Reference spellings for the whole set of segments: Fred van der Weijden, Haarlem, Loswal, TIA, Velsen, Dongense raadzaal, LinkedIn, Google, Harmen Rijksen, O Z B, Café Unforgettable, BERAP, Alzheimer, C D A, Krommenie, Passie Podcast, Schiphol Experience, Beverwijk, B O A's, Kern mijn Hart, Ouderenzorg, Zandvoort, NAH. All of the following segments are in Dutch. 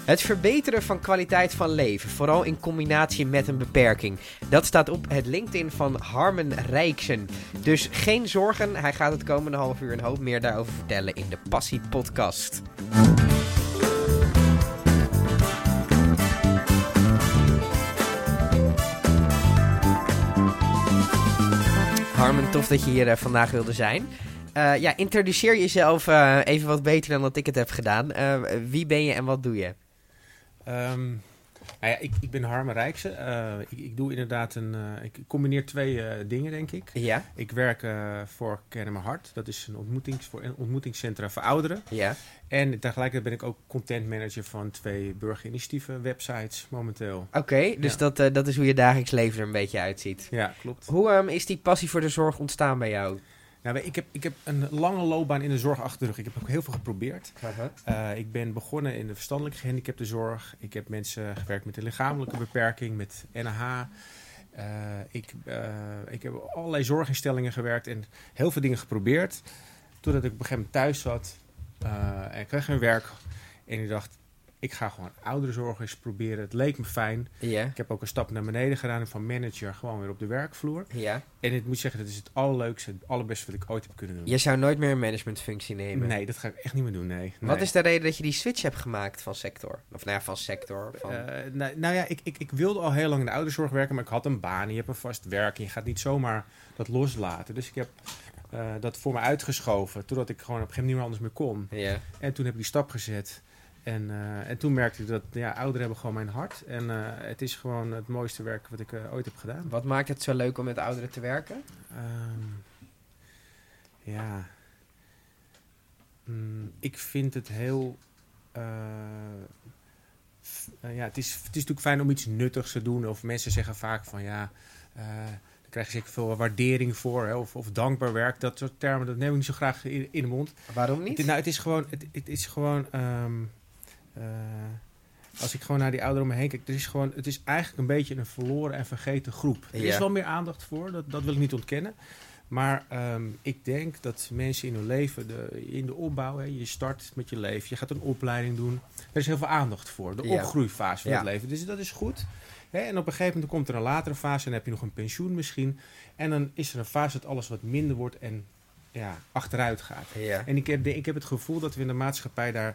Het verbeteren van kwaliteit van leven, vooral in combinatie met een beperking. Dat staat op het LinkedIn van Harmen Rijksen. Dus geen zorgen, hij gaat het komende half uur een hoop meer daarover vertellen in de Passie Podcast. Harmen, tof dat je hier vandaag wilde zijn. Introduceer jezelf even wat beter dan dat ik het heb gedaan. Wie ben je en wat doe je? Ik ben Harmen Rijksen. Ik doe inderdaad ik combineer twee dingen, denk ik. Ja. Ik werk voor Kern mijn Hart. Dat is een ontmoetingscentra voor ouderen. Ja. En tegelijkertijd ben ik ook content manager van twee burgerinitiatieven websites momenteel. Oké, dus dat is hoe je dagelijks leven er een beetje uitziet. Ja, klopt. Hoe is die passie voor de zorg ontstaan bij jou? Nou, ik heb een lange loopbaan in de zorg achter de rug. Ik heb ook heel veel geprobeerd. Ik ben begonnen in de verstandelijke gehandicaptenzorg. Ik heb mensen gewerkt met een lichamelijke beperking, met NAH. Ik heb allerlei zorginstellingen gewerkt en heel veel dingen geprobeerd. Totdat ik op een gegeven moment thuis zat en ik kreeg geen werk. En ik dacht, ik ga gewoon ouderenzorg eens proberen. Het leek me fijn. Yeah. Ik heb ook een stap naar beneden gedaan. Van manager gewoon weer op de werkvloer. Yeah. En ik moet zeggen, dat is het allerleukste, het allerbeste wat ik ooit heb kunnen doen. Je zou nooit meer een managementfunctie nemen? Nee, dat ga ik echt niet meer doen, nee. Wat is de reden dat je die switch hebt gemaakt van sector? Of van sector? Ik wilde al heel lang in de ouderenzorg werken, maar ik had een baan. Je hebt een vast werk en je gaat niet zomaar dat loslaten. Dus ik heb dat voor me uitgeschoven, totdat ik gewoon op een gegeven moment niet meer anders meer kon. Yeah. En toen heb ik die stap gezet. En toen merkte ik dat ouderen hebben gewoon mijn hart. En het is gewoon het mooiste werk wat ik ooit heb gedaan. Wat maakt het zo leuk om met ouderen te werken? Ik vind het heel... het is natuurlijk fijn om iets nuttigs te doen. Of mensen zeggen vaak van daar krijg je zeker veel waardering voor. Hè, of dankbaar werk. Dat soort termen, dat neem ik niet zo graag in de mond. Waarom niet? Het is gewoon... als ik gewoon naar die ouderen om me heen kijk, het is eigenlijk een beetje een verloren en vergeten groep. Er is wel meer aandacht voor, dat wil ik niet ontkennen. Maar ik denk dat mensen in hun leven, in de opbouw, hè, je start met je leven, je gaat een opleiding doen. Er is heel veel aandacht voor, de opgroeifase van het leven. Dus dat is goed. Hè? En op een gegeven moment komt er een latere fase en dan heb je nog een pensioen misschien. En dan is er een fase dat alles wat minder wordt en achteruit gaat. Ja. En ik heb het gevoel dat we in de maatschappij daar...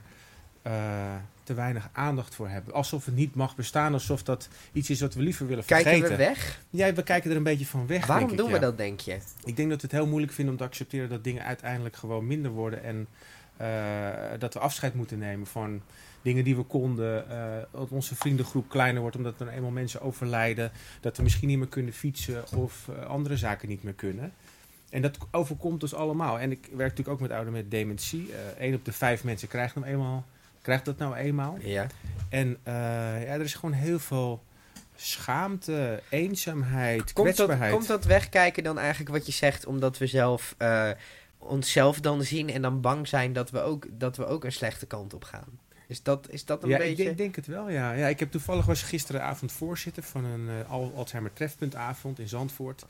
te weinig aandacht voor hebben. Alsof het niet mag bestaan, alsof dat iets is wat we liever willen vergeten. Kijken we weg? Ja, we kijken er een beetje van weg. Waarom doen we dat, denk je? Ik denk dat we het heel moeilijk vinden om te accepteren dat dingen uiteindelijk gewoon minder worden en dat we afscheid moeten nemen van dingen die we konden, dat onze vriendengroep kleiner wordt omdat er eenmaal mensen overlijden, dat we misschien niet meer kunnen fietsen of andere zaken niet meer kunnen. En dat overkomt ons allemaal. En ik werk natuurlijk ook met ouderen met dementie. 1 op de 5 mensen krijgt dat nou eenmaal. Ja. En er is gewoon heel veel schaamte, eenzaamheid, kwetsbaarheid. Komt dat wegkijken dan eigenlijk wat je zegt, omdat we zelf onszelf dan zien en dan bang zijn dat we ook een slechte kant op gaan? Is dat een beetje... Ja, ik denk het wel, ja. Ik was gisteravond voorzitter van een Alzheimer-Trefpunt avond in Zandvoort.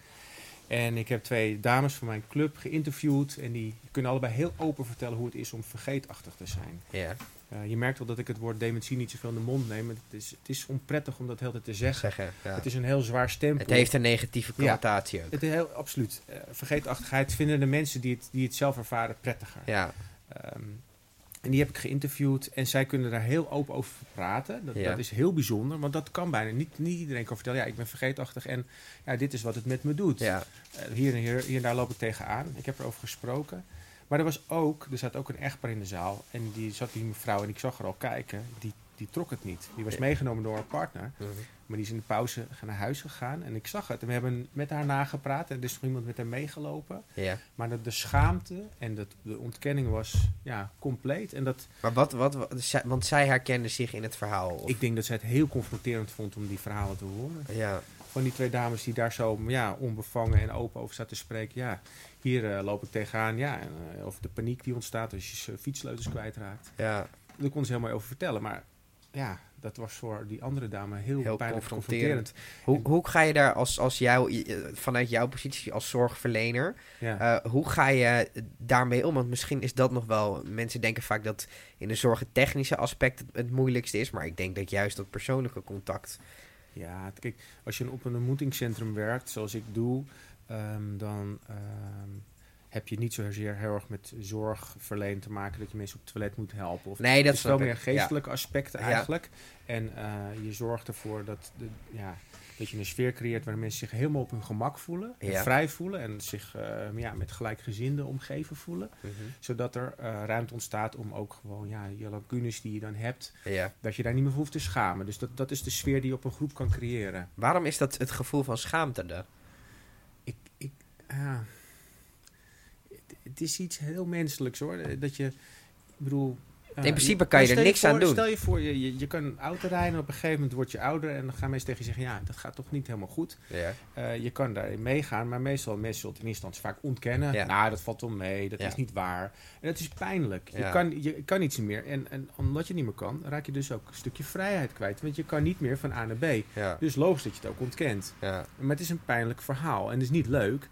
En ik heb 2 dames van mijn club geïnterviewd. En die kunnen allebei heel open vertellen hoe het is om vergeetachtig te zijn. Ja. Je merkt wel dat ik het woord dementie niet zoveel in de mond neem. Het is onprettig om dat heel te zeggen. Ja. Het is een heel zwaar stempel. Het heeft een negatieve connotatie ook. Het is heel, absoluut. Vergeetachtigheid vinden de mensen die het zelf ervaren prettiger. Ja. En die heb ik geïnterviewd. En zij kunnen daar heel open over praten. Dat is heel bijzonder. Want dat kan bijna. Niet iedereen kan vertellen. Ja, ik ben vergeetachtig. En dit is wat het met me doet. Ja. Hier en daar loop ik tegenaan. Ik heb erover gesproken. Maar er zat ook een echtpaar in de zaal. En die mevrouw. En ik zag haar al kijken. Die trok het niet. Die was meegenomen door haar partner. Mm-hmm. Maar die is in de pauze naar huis gegaan. En ik zag het. En we hebben met haar nagepraat. En er is nog iemand met haar meegelopen. Ja. Maar de schaamte en de ontkenning was compleet. En dat, maar want zij herkende zich in het verhaal? Of? Ik denk dat zij het heel confronterend vond om die verhalen te horen. Ja. Van die 2 dames die daar zo onbevangen en open over zaten te spreken. Ja, hier loop ik tegenaan. Ja, over de paniek die ontstaat als je fietssleutels kwijtraakt. Ja. Daar kon ze heel mooi over vertellen. Maar ja, dat was voor die andere dame heel pijnlijk confronterend. Hoe ga je daar als jou, vanuit jouw positie als zorgverlener, ja. Hoe ga je daarmee om? Want misschien is dat nog wel... Mensen denken vaak dat in de zorg het technische aspect het moeilijkste is. Maar ik denk dat juist dat persoonlijke contact... Ja, kijk, als je op een ontmoetingscentrum werkt, zoals ik doe, dan heb je niet zozeer heel erg met zorgverlening te maken dat je mensen op het toilet moet helpen. Of nee, dat is wel meer geestelijke aspecten eigenlijk. Ja. En je zorgt ervoor dat je een sfeer creëert waar mensen zich helemaal op hun gemak voelen, en vrij voelen en zich met gelijkgezinden omgeven voelen. Mm-hmm. Zodat er ruimte ontstaat om ook gewoon je lacunes die je dan hebt, dat je daar niet meer voor hoeft te schamen. Dus dat is de sfeer die je op een groep kan creëren. Waarom is dat het gevoel van schaamte dan? Het is iets heel menselijks hoor. Dat je, in principe kan je er niks aan doen. Stel je voor, je kan auto rijden. Op een gegeven moment word je ouder. En dan gaan mensen tegen je zeggen, dat gaat toch niet helemaal goed. Ja. Je kan daarin meegaan. Maar meestal mensen zullen het in eerste instantie vaak ontkennen. Ja. Nou, dat valt wel mee. Dat is niet waar. En dat is pijnlijk. Ja. Je kan iets niet meer. En omdat je niet meer kan, raak je dus ook een stukje vrijheid kwijt. Want je kan niet meer van A naar B. Ja. Dus logisch dat je het ook ontkent. Ja. Maar het is een pijnlijk verhaal. En het is niet leuk.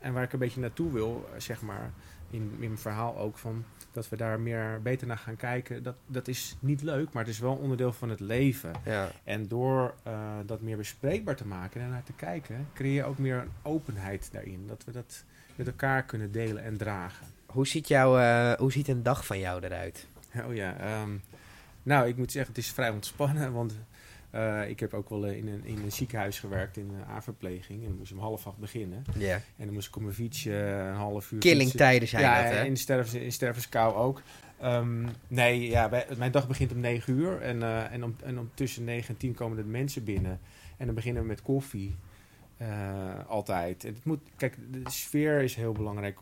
En waar ik een beetje naartoe wil, zeg maar, in mijn verhaal ook van dat we daar beter naar gaan kijken. Dat is niet leuk, maar het is wel onderdeel van het leven. Ja. En door dat meer bespreekbaar te maken en naar te kijken, creëer je ook meer een openheid daarin. Dat we dat met elkaar kunnen delen en dragen. Hoe ziet een dag van jou eruit? Oh ja, ik moet zeggen, het is vrij ontspannen, want... ik heb ook wel in een ziekenhuis gewerkt in aanverpleging. En dan moest ik om 7:30 beginnen. Yeah. En dan moest ik op mijn fietsje een half uur... Killing-tijden zijn dat, hè? Ja, in stervenskou ook. Mijn dag begint om 9:00. En om tussen 9 en 10 komen de mensen binnen. En dan beginnen we met koffie. Altijd. En het moet, kijk, de sfeer is heel belangrijk.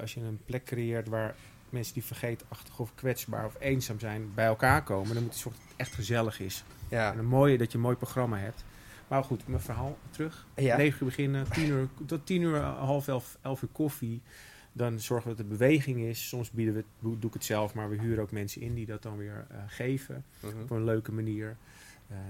Als je een plek creëert waar... mensen die vergeetachtig of kwetsbaar of eenzaam zijn bij elkaar komen. Dan moet het zorgen dat het echt gezellig is. Ja. En het mooie dat je een mooi programma hebt. Maar goed, mijn verhaal terug. 9:00 beginnen, 10:00, tot 10:00, 10:30, 11:00 koffie. Dan zorgen we dat er beweging is. Soms doe ik het zelf, maar we huren ook mensen in die dat dan weer geven. Uh-huh. Op een leuke manier.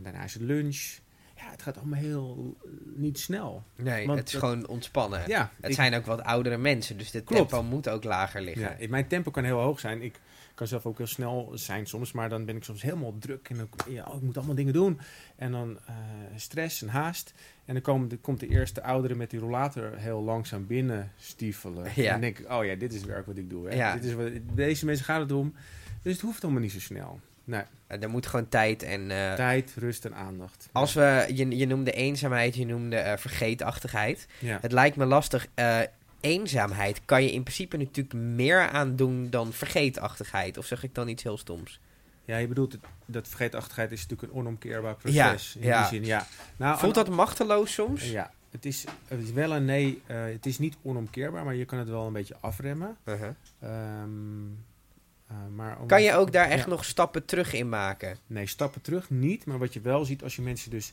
Daarna is het lunch. Ja, het gaat allemaal niet snel. Nee, want het is gewoon ontspannen. Ja, het zijn ook wat oudere mensen, dus dit tempo moet ook lager liggen. Ja, mijn tempo kan heel hoog zijn. Ik kan zelf ook heel snel zijn soms, maar dan ben ik soms helemaal druk. En dan ik moet allemaal dingen doen. En dan stress en haast. En dan komt de eerste oudere met die rollator heel langzaam binnen stiefelen. Ja. En dan denk ik, dit is het werk wat ik doe. Hè. Ja. Deze mensen gaan het om. Dus het hoeft allemaal niet zo snel. Nee. Er moet gewoon tijd en... tijd, rust en aandacht. Als je noemde eenzaamheid, je noemde vergeetachtigheid. Ja. Het lijkt me lastig. Eenzaamheid kan je in principe natuurlijk meer aan doen dan vergeetachtigheid. Of zeg ik dan iets heel stoms? Ja, je bedoelt dat vergeetachtigheid is natuurlijk een onomkeerbaar proces. Ja, in die zin, ja. Nou, voelt dat machteloos soms? Ja, het is wel een nee. Het is niet onomkeerbaar, maar je kan het wel een beetje afremmen. Uh-huh. Kan je ook daar echt nog stappen terug in maken? Nee, stappen terug niet. Maar wat je wel ziet als je mensen dus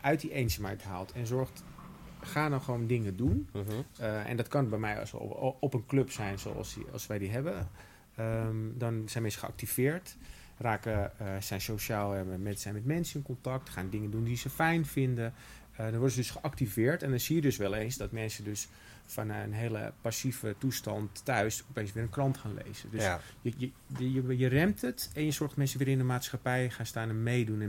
uit die eenzaamheid haalt en zorgt, ga dan gewoon dingen doen. Uh-huh. En dat kan bij mij als op een club zijn zoals als wij die hebben. Dan zijn mensen geactiveerd, zijn sociaal, zijn met mensen in contact, gaan dingen doen die ze fijn vinden. Dan worden ze dus geactiveerd en dan zie je dus wel eens dat mensen dus van een hele passieve toestand thuis opeens weer een krant gaan lezen. Dus je remt het en je zorgt dat mensen weer in de maatschappij gaan staan en meedoen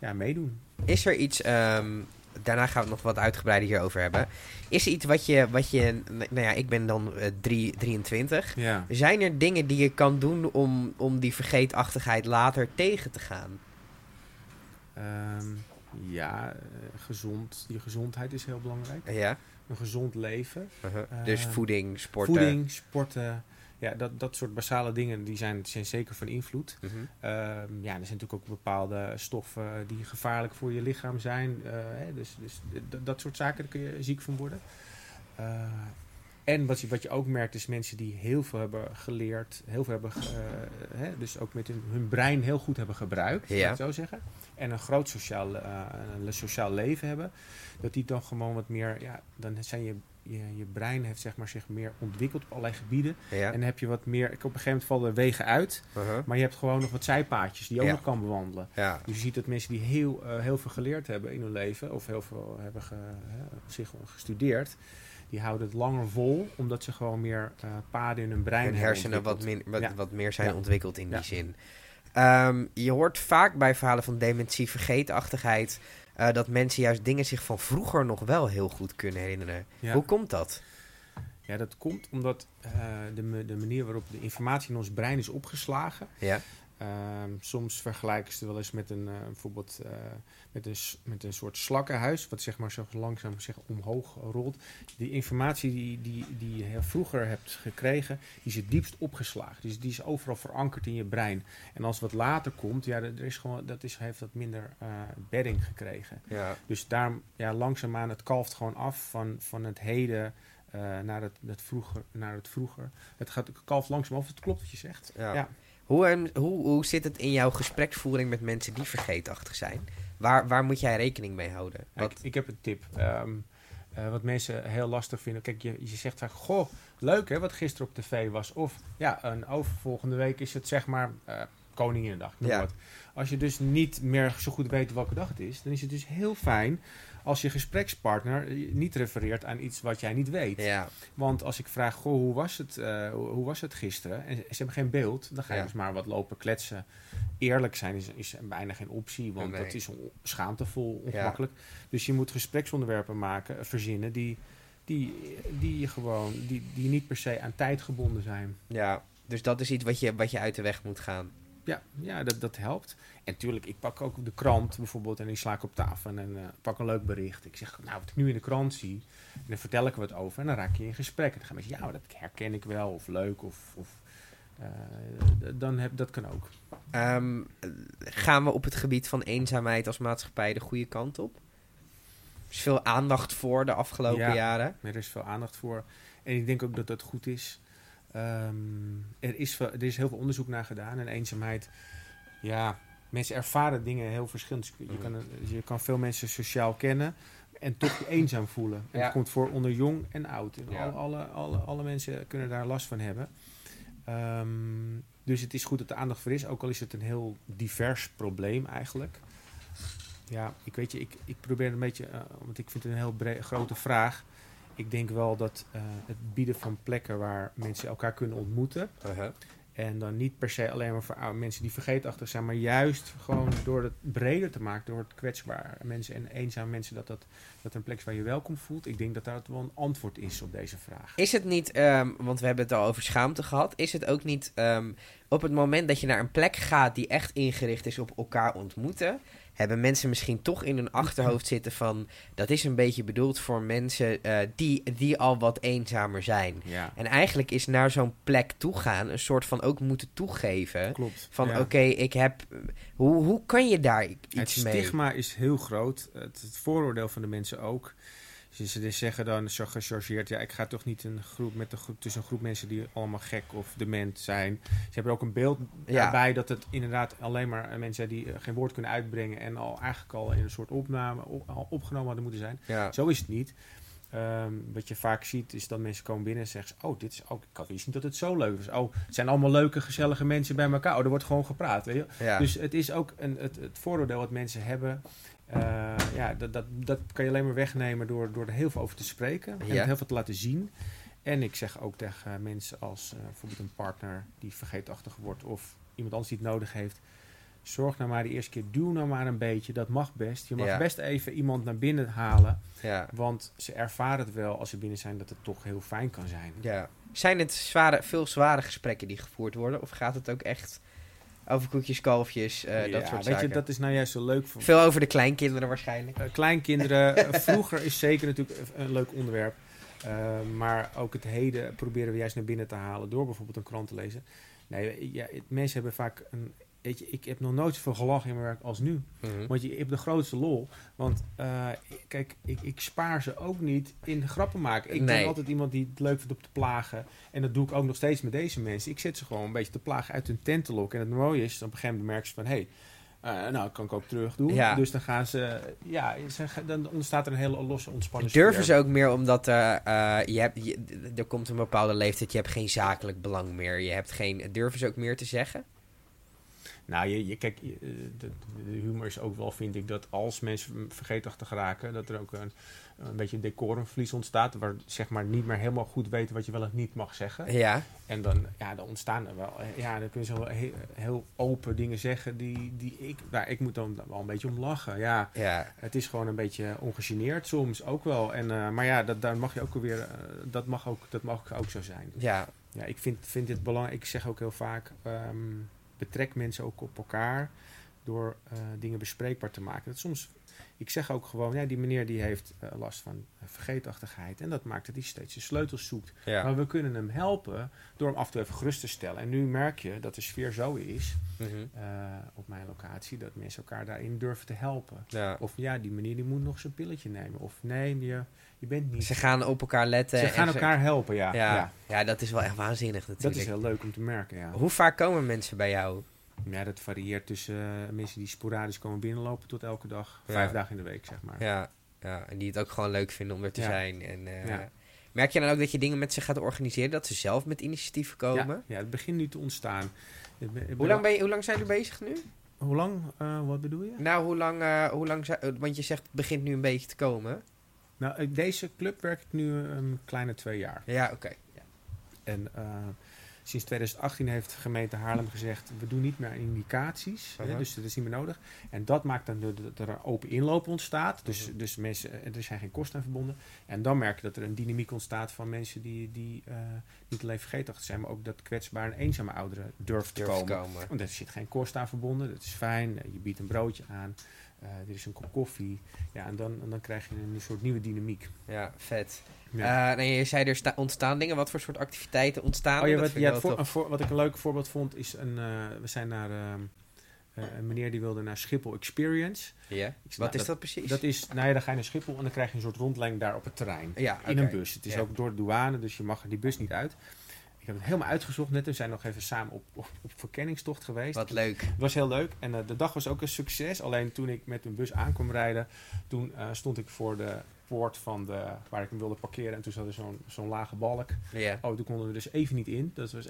en meedoen. Is er iets, daarna gaan we het nog wat uitgebreider hierover hebben. Is er iets wat je ik ben dan 23. Ja. Zijn er dingen die je kan doen om die vergeetachtigheid later tegen te gaan? Je gezondheid is heel belangrijk. Ja. Een gezond leven. Uh-huh. Dus voeding, sporten. Ja, dat soort basale dingen die zijn zeker van invloed. Uh-huh. Er zijn natuurlijk ook bepaalde stoffen die gevaarlijk voor je lichaam zijn. Dat soort zaken, daar kun je ziek van worden. En wat je ook merkt is mensen die heel veel hebben geleerd. Heel veel hebben dus ook met hun brein heel goed hebben gebruikt. Ja. Zou ik zo zeggen. En een groot sociaal leven hebben. Dat die dan gewoon wat meer... Ja, dan zijn je je brein heeft zich meer ontwikkeld op allerlei gebieden. Ja. En dan heb je wat meer... Op een gegeven moment vallen er wegen uit. Uh-huh. Maar je hebt gewoon nog wat zijpaadjes die je ook nog kan bewandelen. Ja. Dus je ziet dat mensen die heel veel geleerd hebben in hun leven... of heel veel hebben zich gestudeerd... die houden het langer vol, omdat ze gewoon meer paden in hun brein hebben. Hun hersenen wat meer zijn ontwikkeld in die zin. Je hoort vaak bij verhalen van dementie, vergeetachtigheid... dat mensen juist dingen zich van vroeger nog wel heel goed kunnen herinneren. Ja. Hoe komt dat? Ja, dat komt omdat de manier waarop de informatie in ons brein is opgeslagen... Ja. Soms vergelijken ze het wel eens met een soort slakkenhuis... wat zo langzaam omhoog rolt. Die informatie die je vroeger hebt gekregen, die is het diepst opgeslagen. Dus die is overal verankerd in je brein. En als wat later komt, heeft dat minder bedding gekregen. Ja. Dus daarom langzaamaan, het kalft gewoon af van het heden... naar het vroeger. Het kalft langzaam af, het klopt wat je zegt. Ja. Ja. Hoe zit het in jouw gespreksvoering met mensen die vergeetachtig zijn? Waar moet jij rekening mee houden? Ik heb een tip. Wat mensen heel lastig vinden. Kijk, je zegt vaak, goh, leuk hè, wat gisteren op tv was. Of ja, een overvolgende week is het Koninginnedag. Noem wat. Als je dus niet meer zo goed weet welke dag het is, dan is het dus heel fijn als je gesprekspartner niet refereert aan iets wat jij niet weet. Ja. Want als ik vraag, goh, hoe was het gisteren? En ze hebben geen beeld, dan ga je dus maar wat lopen kletsen. Eerlijk zijn is bijna geen optie, want dat is schaamtevol, ongemakkelijk. Ja. Dus je moet gespreksonderwerpen verzinnen die niet per se aan tijd gebonden zijn. Ja, dus dat is iets wat je uit de weg moet gaan. Ja, dat helpt. En natuurlijk, ik pak ook de krant bijvoorbeeld en die sla ik op tafel en pak een leuk bericht. Ik zeg, wat ik nu in de krant zie, en dan vertel ik er wat over en dan raak je in gesprek. En dan gaan mensen, dat herken ik wel, of leuk, dat kan ook. Gaan we op het gebied van eenzaamheid als maatschappij de goede kant op? Er is veel aandacht voor de afgelopen jaren. Ja, er is veel aandacht voor. En ik denk ook dat dat goed is. Er is heel veel onderzoek naar gedaan. En eenzaamheid... Ja, mensen ervaren dingen heel verschillend. Je kan veel mensen sociaal kennen... en toch eenzaam voelen. En dat komt voor onder jong en oud. En alle mensen kunnen daar last van hebben. Dus het is goed dat er aandacht voor is. Ook al is het een heel divers probleem eigenlijk. Ja, ik probeer een beetje... want ik vind het een heel grote vraag... Ik denk wel dat het bieden van plekken waar mensen elkaar kunnen ontmoeten... Uh-huh. En dan niet per se alleen maar voor mensen die vergeetachtig zijn... maar juist gewoon door het breder te maken... door het kwetsbaar mensen en eenzaam mensen... dat een plek is waar je welkom voelt. Ik denk dat daar wel een antwoord is op deze vraag. Is het niet, want we hebben het al over schaamte gehad... is het ook niet op het moment dat je naar een plek gaat... die echt ingericht is op elkaar ontmoeten... hebben mensen misschien toch in hun achterhoofd zitten van... dat is een beetje bedoeld voor mensen die al wat eenzamer zijn. Ja. En eigenlijk is naar zo'n plek toegaan een soort van ook moeten toegeven. Klopt. Van oké, ik heb... Hoe kan je daar iets mee? Het stigma is heel groot. Het vooroordeel van de mensen ook. Ze zeggen dan zo gechargeerd... ik ga toch niet tussen een groep mensen die allemaal gek of dement zijn. Ze hebben ook een beeld daarbij dat het inderdaad alleen maar mensen zijn... die geen woord kunnen uitbrengen... en eigenlijk al in een soort opname opgenomen hadden moeten zijn. Ja. Zo is het niet. Wat je vaak ziet is dat mensen komen binnen en zeggen... ik had niet dat het zo leuk was. Oh, het zijn allemaal leuke, gezellige mensen bij elkaar. Oh, er wordt gewoon gepraat. Weet je? Ja. Dus het is ook het vooroordeel wat mensen hebben... dat kan je alleen maar wegnemen door er heel veel over te spreken en heel veel te laten zien. En ik zeg ook tegen mensen als bijvoorbeeld een partner die vergeetachtig wordt of iemand anders die het nodig heeft. Zorg nou maar de eerste keer, duw nou maar een beetje, dat mag best. Je mag best even iemand naar binnen halen, want ze ervaren het wel als ze binnen zijn dat het toch heel fijn kan zijn. Ja. Zijn het veel zware gesprekken die gevoerd worden of gaat het ook echt... over koekjes, kalfjes, dat soort zaken. Dat is nou juist zo leuk. Veel over de kleinkinderen waarschijnlijk. Kleinkinderen, vroeger is zeker natuurlijk een leuk onderwerp. Maar ook het heden proberen we juist naar binnen te halen... door bijvoorbeeld een krant te lezen. Nee, mensen hebben vaak... ik heb nog nooit zoveel gelachen in mijn werk als nu. Mm-hmm. Want je hebt de grootste lol. Want ik spaar ze ook niet in grappen maken. Ik ben altijd iemand die het leuk vindt om te plagen. En dat doe ik ook nog steeds met deze mensen. Ik zit ze gewoon een beetje te plagen uit hun tent te lokken. En het mooie is, op een gegeven moment merk je van... Nou, kan ik ook terug doen. Ja. Dus dan gaan ze... Ja, dan ontstaat er een hele losse ontspannen sfeer. Durven ze ook meer omdat... er komt een bepaalde leeftijd... Je hebt geen zakelijk belang meer. Je hebt geen... Durven ze ook meer te zeggen? Nou, kijk... De humor is ook wel, vind ik... Dat als mensen vergeetachtig raken... Dat er ook een beetje decorumverlies ontstaat... Waar zeg maar niet meer helemaal goed weten... Wat je wel en niet mag zeggen. Ja. En dan ontstaan er wel... Ja, dan kun je zo heel open dingen zeggen... Die ik... Nou, ik moet dan wel een beetje om lachen. Ja, ja. Het is gewoon een beetje ongegeneerd soms ook wel. En, maar ja, daar mag je ook weer... dat mag ook zo zijn. Ja. Ja, ik vind dit belangrijk. Ik zeg ook heel vaak... betrek mensen ook op elkaar... door dingen bespreekbaar te maken. Dat soms... Ik zeg ook gewoon, ja, die meneer die heeft last van vergeetachtigheid. En dat maakt dat hij steeds de sleutels zoekt. Ja. Maar we kunnen hem helpen door hem af en toe even gerust te stellen. En nu merk je dat de sfeer zo is, mm-hmm. Op mijn locatie, dat mensen elkaar daarin durven te helpen. Ja. Of ja, die meneer die moet nog zijn pilletje nemen. Of nee, je bent niet... Ze gaan op elkaar letten. Ze gaan elkaar helpen, ja. Ja. Ja. Ja, dat is wel echt waanzinnig natuurlijk. Dat is heel leuk om te merken, ja. Hoe vaak komen mensen bij jou? Ja, dat varieert tussen mensen die sporadisch komen binnenlopen tot elke dag. 5 dagen in de week, zeg maar. Ja, ja, en die het ook gewoon leuk vinden om er te zijn. En, ja. Merk je dan ook dat je dingen met ze gaat organiseren? Dat ze zelf met initiatieven komen? Ja, ja, het begint nu te ontstaan. Hoe lang zijn jullie bezig nu? Hoe lang? Wat bedoel je? Nou, want je zegt het begint nu een beetje te komen. Nou, deze club werkt nu een kleine 2 jaar. Ja, oké. Ja. En... Sinds 2018 heeft de gemeente Haarlem gezegd... we doen niet meer indicaties, uh-huh. Dus dat is niet meer nodig. En dat maakt dan dat er een open inloop ontstaat. Dus, uh-huh. Dus mensen, er zijn geen kosten aan verbonden. En dan merk je dat er een dynamiek ontstaat van mensen... die niet alleen vergeetachtig zijn... maar ook dat kwetsbare en eenzame ouderen durven te komen. Want er zit geen kosten aan verbonden, dat is fijn. Je biedt een broodje aan, er is een kop koffie. Ja, en dan krijg je een soort nieuwe dynamiek. Ja, vet. Ja. Je zei er ontstaan dingen. Wat voor soort activiteiten ontstaan? Oh, ja, wat ik een leuk voorbeeld vond is we zijn naar een meneer die wilde naar Schiphol Experience. Yeah. Wat is dat precies? Dat is, dan ga je naar Schiphol en dan krijg je een soort rondleiding daar op het terrein. Ja, in een bus. Het is ook door de douane, dus je mag die bus niet uit. Ik heb het helemaal uitgezocht net. We zijn nog even samen op verkenningstocht geweest. Wat leuk. Het was heel leuk. En de dag was ook een succes. Alleen toen ik met een bus aankwam rijden... toen stond ik voor de poort waar ik hem wilde parkeren. En toen zat er zo'n lage balk. Yeah. Oh, toen konden we dus even niet in. Dat was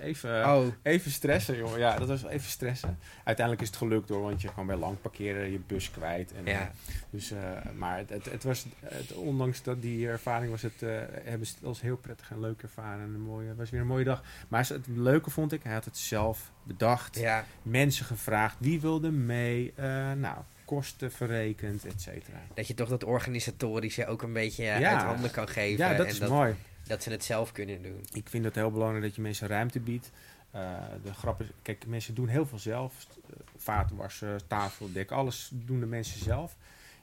even stressen, jongen. Ja, dat was even stressen. Uiteindelijk is het gelukt hoor. Want je kan bij lang parkeren, je bus kwijt. En, yeah. Dus, maar het was... ondanks dat die ervaring was het... hebben ze het als heel prettig en leuk ervaren. En het was weer een mooie dag. Maar het leuke vond ik... Hij had het zelf bedacht. Yeah. Mensen gevraagd. Wie wilde mee? Kosten verrekend, et cetera. Dat je toch dat organisatorische ook een beetje uit handen kan geven. Ja, dat is mooi. Dat ze het zelf kunnen doen. Ik vind het heel belangrijk dat je mensen ruimte biedt. De grap is, kijk, mensen doen heel veel zelf. Vaatwassen, tafeldek, alles doen de mensen zelf.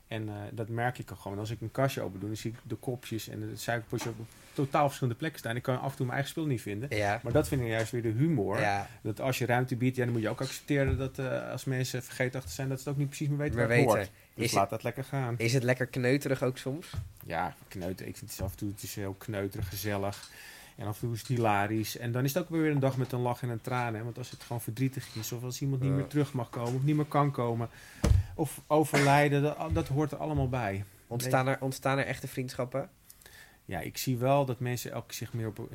En dat merk ik al gewoon. Als ik een kastje open doe, dan zie ik de kopjes en het suikerpotje op totaal verschillende plekken staan. Ik kan af en toe mijn eigen spul niet vinden. Ja. Maar dat vind ik juist weer de humor. Ja. Dat als je ruimte biedt, dan moet je ook accepteren dat als mensen vergeetachtig zijn, dat ze het ook niet precies meer weten waar het hoort. Dus laat dat lekker gaan. Is het lekker kneuterig ook soms? Ja, kneuterig. Ik vind het af en toe heel kneuterig, gezellig. En af en toe is het hilarisch. En dan is het ook weer een dag met een lach en een traan. Hè? Want als het gewoon verdrietig is, of als iemand niet meer terug mag komen, of niet meer kan komen, of overlijden, dat hoort er allemaal bij. Ontstaan er echte vriendschappen? Ja, ik zie wel dat mensen ook zich meer op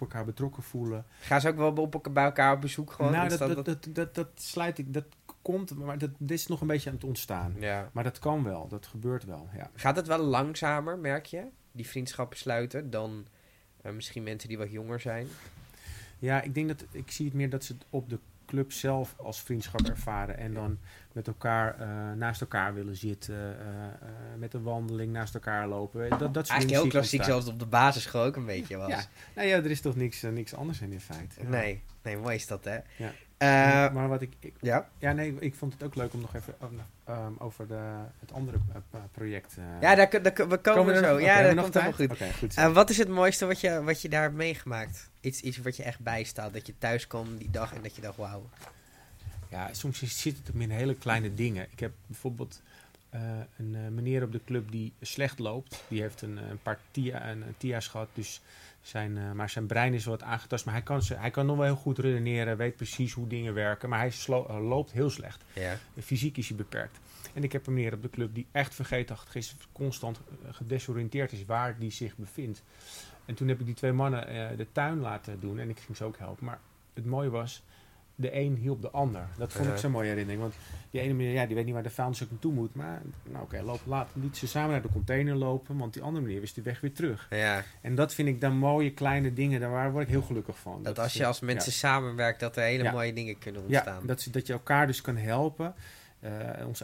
elkaar betrokken voelen. Gaan ze ook wel bij elkaar op bezoek gewoon? Nou, dat sluit ik... Dat komt, maar dit is nog een beetje aan het ontstaan. Ja. Maar dat kan wel, dat gebeurt wel. Ja. Gaat het wel langzamer, merk je? Die vriendschappen sluiten dan... misschien mensen die wat jonger zijn. Ja, ik denk dat ik zie het meer dat ze het op de club zelf als vriendschap ervaren. En dan met elkaar naast elkaar willen zitten. Met een wandeling naast elkaar lopen. Dat eigenlijk heel klassiek, zelfs op de basisschool ook een beetje was. Ja. Nou ja, er is toch niks anders in feite. Ja. Nee, mooi is dat hè. Ja. Maar wat ik... ik vond het ook leuk om nog even over het andere project... we komen er zo. Okay, ja, dat komt helemaal goed. Okay, goed. Wat is het mooiste wat je daar hebt meegemaakt? Iets wat je echt bijstaat. Dat je thuis kwam die dag en dat je dacht, wauw. Ja, soms zit het in hele kleine dingen. Ik heb bijvoorbeeld Een meneer op de club die slecht loopt. Die heeft een paar TIA's gehad. Dus zijn brein is wat aangetast. Maar hij kan nog wel heel goed redeneren. Weet precies hoe dingen werken. Maar hij loopt heel slecht. Ja. Fysiek is hij beperkt. En ik heb een meneer op de club die echt vergeetachtig is. Constant gedesoriënteerd is waar die zich bevindt. En toen heb ik die twee mannen de tuin laten doen. En ik ging ze ook helpen. Maar het mooie was... De een hielp de ander. Dat vond ik zo'n mooie herinnering. Want die ene meneer, die weet niet waar de vuilnis ook naartoe moet. Maar liet ze samen naar de container lopen. Want die andere meneer wist de weg weer terug. Ja. En dat vind ik dan mooie kleine dingen. Daar word ik heel gelukkig van. Dat als je als mensen samenwerkt, dat er hele mooie dingen kunnen ontstaan. Ja, dat je elkaar dus kan helpen. Ons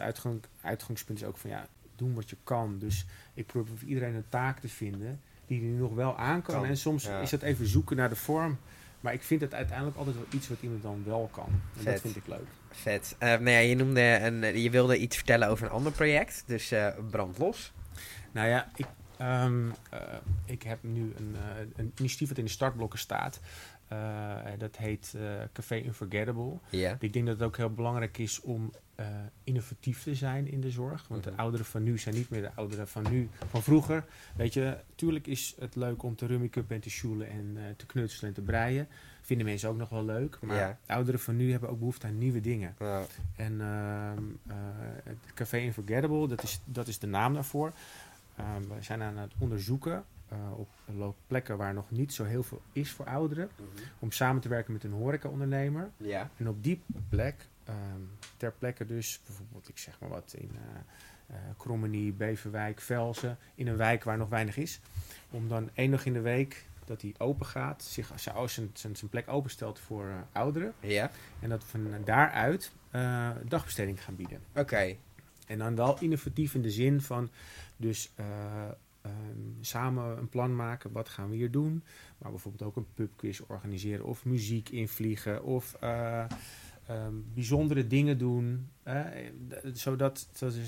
uitgangspunt is ook van doen wat je kan. Dus ik probeer voor iedereen een taak te vinden die er nog wel aan kan. En soms is dat even zoeken naar de vorm. Maar ik vind het uiteindelijk altijd wel iets wat iemand dan wel kan. En dat vind ik leuk. Vet. Je noemde je wilde iets vertellen over een ander project. Dus brand los. Nou ja, ik heb nu een initiatief dat in de startblokken staat. Dat heet Café Unforgettable. Yeah. Ik denk dat het ook heel belangrijk is om innovatief te zijn in de zorg. Want de ouderen van nu zijn niet meer de ouderen van vroeger. Weet je, tuurlijk is het leuk om te rummikuppen en te sjoelen en te knutselen en te breien. Vinden mensen ook nog wel leuk. Maar de ouderen van nu hebben ook behoefte aan nieuwe dingen. Ja. En het Café Unforgettable, dat is de naam daarvoor. We zijn aan het onderzoeken... op plekken waar nog niet zo heel veel is voor ouderen. Mm-hmm. Om samen te werken met een horecaondernemer. Ja. En op die plek, ter plekke dus, bijvoorbeeld ik zeg maar wat in Krommenie, Beverwijk, Velsen. In een wijk waar nog weinig is. Om dan één dag in de week dat die open gaat. Zijn plek openstelt voor ouderen. Ja. En dat we van daaruit dagbesteding gaan bieden. Oké. En dan wel innovatief in de zin van dus... samen een plan maken, wat gaan we hier doen? Maar bijvoorbeeld ook een pubquiz organiseren of muziek invliegen of bijzondere dingen doen. Zodat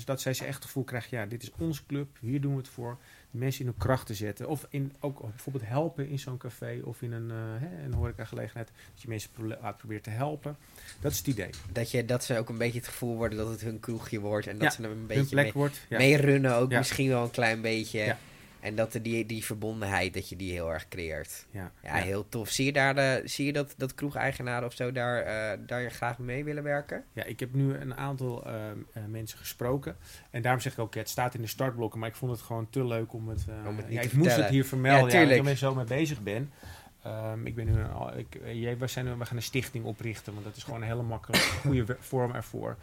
zij zich echt het gevoel krijgen, dit is onze club, hier doen we het voor. De mensen in hun kracht te zetten. Of ook bijvoorbeeld helpen in zo'n café of in een horecagelegenheid. Dat je mensen probeert te helpen. Dat is het idee. Dat ze ook een beetje het gevoel worden dat het hun kroegje wordt. En dat ze er een beetje mee runnen ook misschien wel een klein beetje. Ja. En dat die verbondenheid, dat je die heel erg creëert. Ja, heel tof. Zie je dat kroegeigenaren of zo daar graag mee willen werken? Ja, ik heb nu een aantal mensen gesproken. En daarom zeg ik ook, het staat in de startblokken. Maar ik vond het gewoon te leuk om het... ik moest het hier vermelden, omdat ik er zo mee bezig ben. We gaan een stichting oprichten. Want dat is gewoon een hele makkelijke, goede vorm ervoor.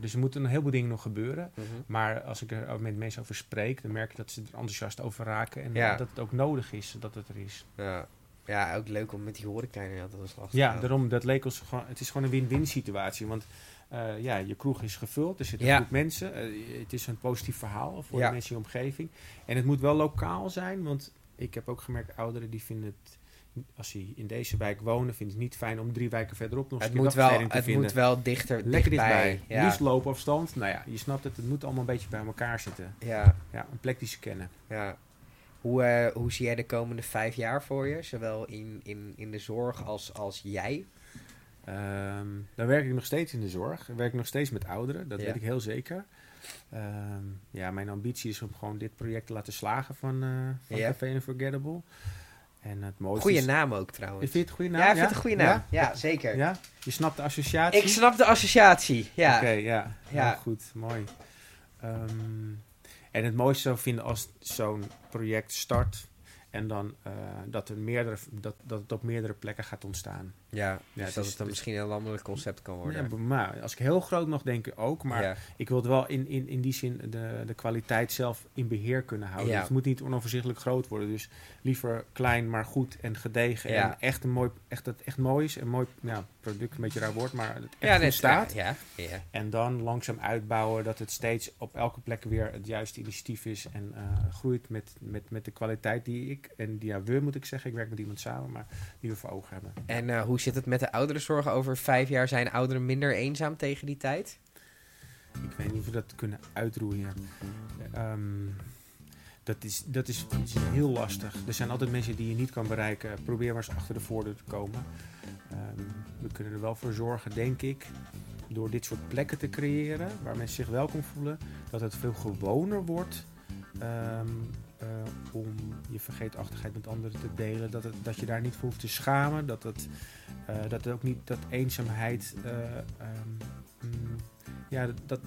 Dus er moeten een heleboel dingen nog gebeuren. Mm-hmm. Maar als ik er met mensen over spreek... dan merk ik dat ze er enthousiast over raken. En dat het ook nodig is dat het er is. Ja, ook leuk om met die horeca inderdaad dat was lastig. Ja, daarom, dat leek ons gewoon... Het is gewoon een win-win situatie. Want je kroeg is gevuld. Er zitten goed mensen. Het is een positief verhaal voor de mensen in je omgeving. En het moet wel lokaal zijn. Want ik heb ook gemerkt, ouderen die vinden het... Als ze in deze wijk wonen, vindt het niet fijn om 3 wijken verderop nog een dagverdeling te vinden. Het moet wel dichtbij. Ja. Liefst loopafstand. Nou ja, je snapt het. Het moet allemaal een beetje bij elkaar zitten. Ja, een plek die ze kennen. Ja. Hoe zie jij de komende 5 jaar voor je? Zowel in de zorg als jij? Dan werk ik nog steeds in de zorg. Dan werk ik nog steeds met ouderen. Dat weet ik heel zeker. Mijn ambitie is om gewoon dit project te laten slagen van Café Unforgettable. Goede naam ook trouwens. Vind je het een goede naam? Ja, ik vind het een goede naam. Ja, zeker. Ja? Je snapt de associatie? Ik snap de associatie, ja. Oké. Heel goed, mooi. En het mooiste zou vinden als zo'n project start... en dan dat het op meerdere plekken gaat ontstaan. Dus dat het misschien een landelijk concept kan worden. Ja, maar als ik heel groot nog denk ook. Maar ik wil het wel in die zin de kwaliteit zelf in beheer kunnen houden. Ja. Het moet niet onoverzichtelijk groot worden. Dus liever klein, maar goed en gedegen. Ja. En echt dat het echt mooi is. Een mooi product, een beetje raar woord, maar dat echt goed staat. Ja. En dan langzaam uitbouwen dat het steeds op elke plek weer het juiste initiatief is. En groeit met de kwaliteit die ik... En we moet ik zeggen, ik werk met iemand samen, maar die we voor ogen hebben. En hoe zit het met de ouderenzorg? Over 5 jaar zijn ouderen minder eenzaam tegen die tijd? Ik weet niet of we dat kunnen uitroeien. Dat is heel lastig. Er zijn altijd mensen die je niet kan bereiken. Probeer maar eens achter de voordeur te komen. We kunnen er wel voor zorgen, denk ik, door dit soort plekken te creëren waar mensen zich welkom voelen, dat het veel gewoner wordt om je vergeetachtigheid met anderen te delen. Dat je daar niet voor hoeft te schamen. Dat eenzaamheid...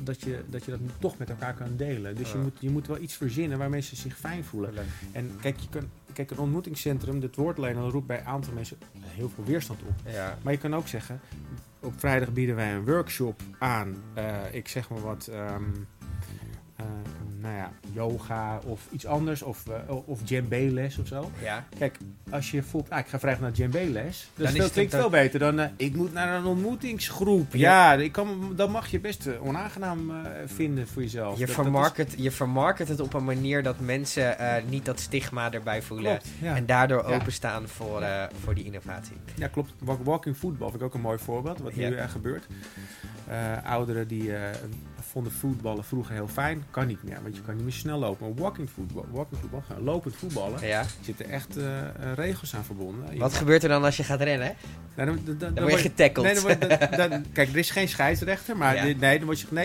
Dat je dat toch met elkaar kan delen. Dus je moet wel iets verzinnen waar mensen zich fijn voelen. Leuk. En kijk, een ontmoetingscentrum, dat woord alleen al roept bij een aantal mensen heel veel weerstand op. Ja. Maar je kan ook zeggen, op vrijdag bieden wij een workshop aan. Ik zeg maar wat, yoga of iets anders. Of djembe-les of zo. Ja. Kijk, als je voelt, ik ga vrijdag naar djembe-les. Dat klinkt veel beter dan, ik moet naar een ontmoetingsgroep. Ja, dat mag je best onaangenaam vinden voor jezelf. Je vermarket het op een manier dat mensen niet dat stigma erbij voelen. Klopt, ja. En daardoor openstaan voor die innovatie. Ja, klopt. Walking voetbal vind ik ook een mooi voorbeeld. Wat nu gebeurt. Ouderen die vonden voetballen vroeger heel fijn. Kan niet meer, want je kan niet meer snel lopen. Maar walking voetbal, lopend voetballen, zitten echt regels aan verbonden. Wat gebeurt er dan als je gaat rennen? Nou, dan word je getackeld. Kijk, er is geen scheidsrechter, maar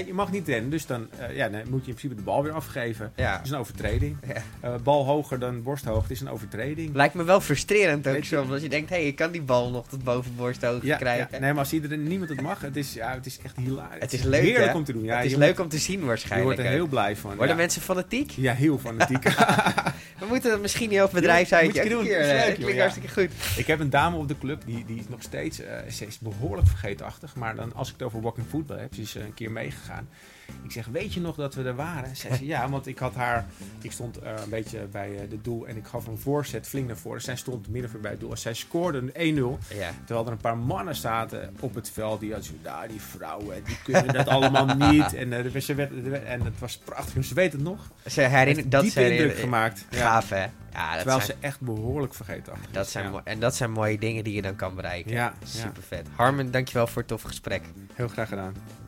je mag niet rennen. Dus dan moet je in principe de bal weer afgeven. Ja. Dat is een overtreding. Ja. Bal hoger dan borsthoogte is een overtreding. Lijkt me wel frustrerend ook soms. Als je denkt, ik kan die bal nog tot boven borsthoogte krijgen. Ja. Nee, maar als niemand het mag, het is echt hilarisch. Het is leuk, heerlijk om te doen. Ja, het is leuk om te zien waarschijnlijk. Je wordt er heel blij van. Worden mensen fanatiek? Ja, heel fanatiek. We moeten dat misschien niet over bedrijf zijn. Moet je doen. Dat klinkt hartstikke goed. Ik heb een dame op de club, die is nog steeds ze is behoorlijk vergeetachtig. Maar dan, als ik het over walking football heb, ze is een keer meegegaan. Ik zeg, weet je nog dat we er waren? Zij zei, ja, want ik stond een beetje bij de doel en ik gaf een voorzet flink naar voren. Zij stond middenveld bij het doel en zij scoorde een 1-0. Ja. Terwijl er een paar mannen zaten op het veld die hadden die vrouwen, die kunnen dat allemaal niet. En het was prachtig. Ze weet het nog. Ze herinneren dat ze indruk gemaakt. Gaaf, hè? Ja, terwijl ze echt behoorlijk vergeetachtig is. En dat zijn mooie dingen die je dan kan bereiken. Ja, super vet. Harmen, dankjewel voor het toffe gesprek. Heel graag gedaan.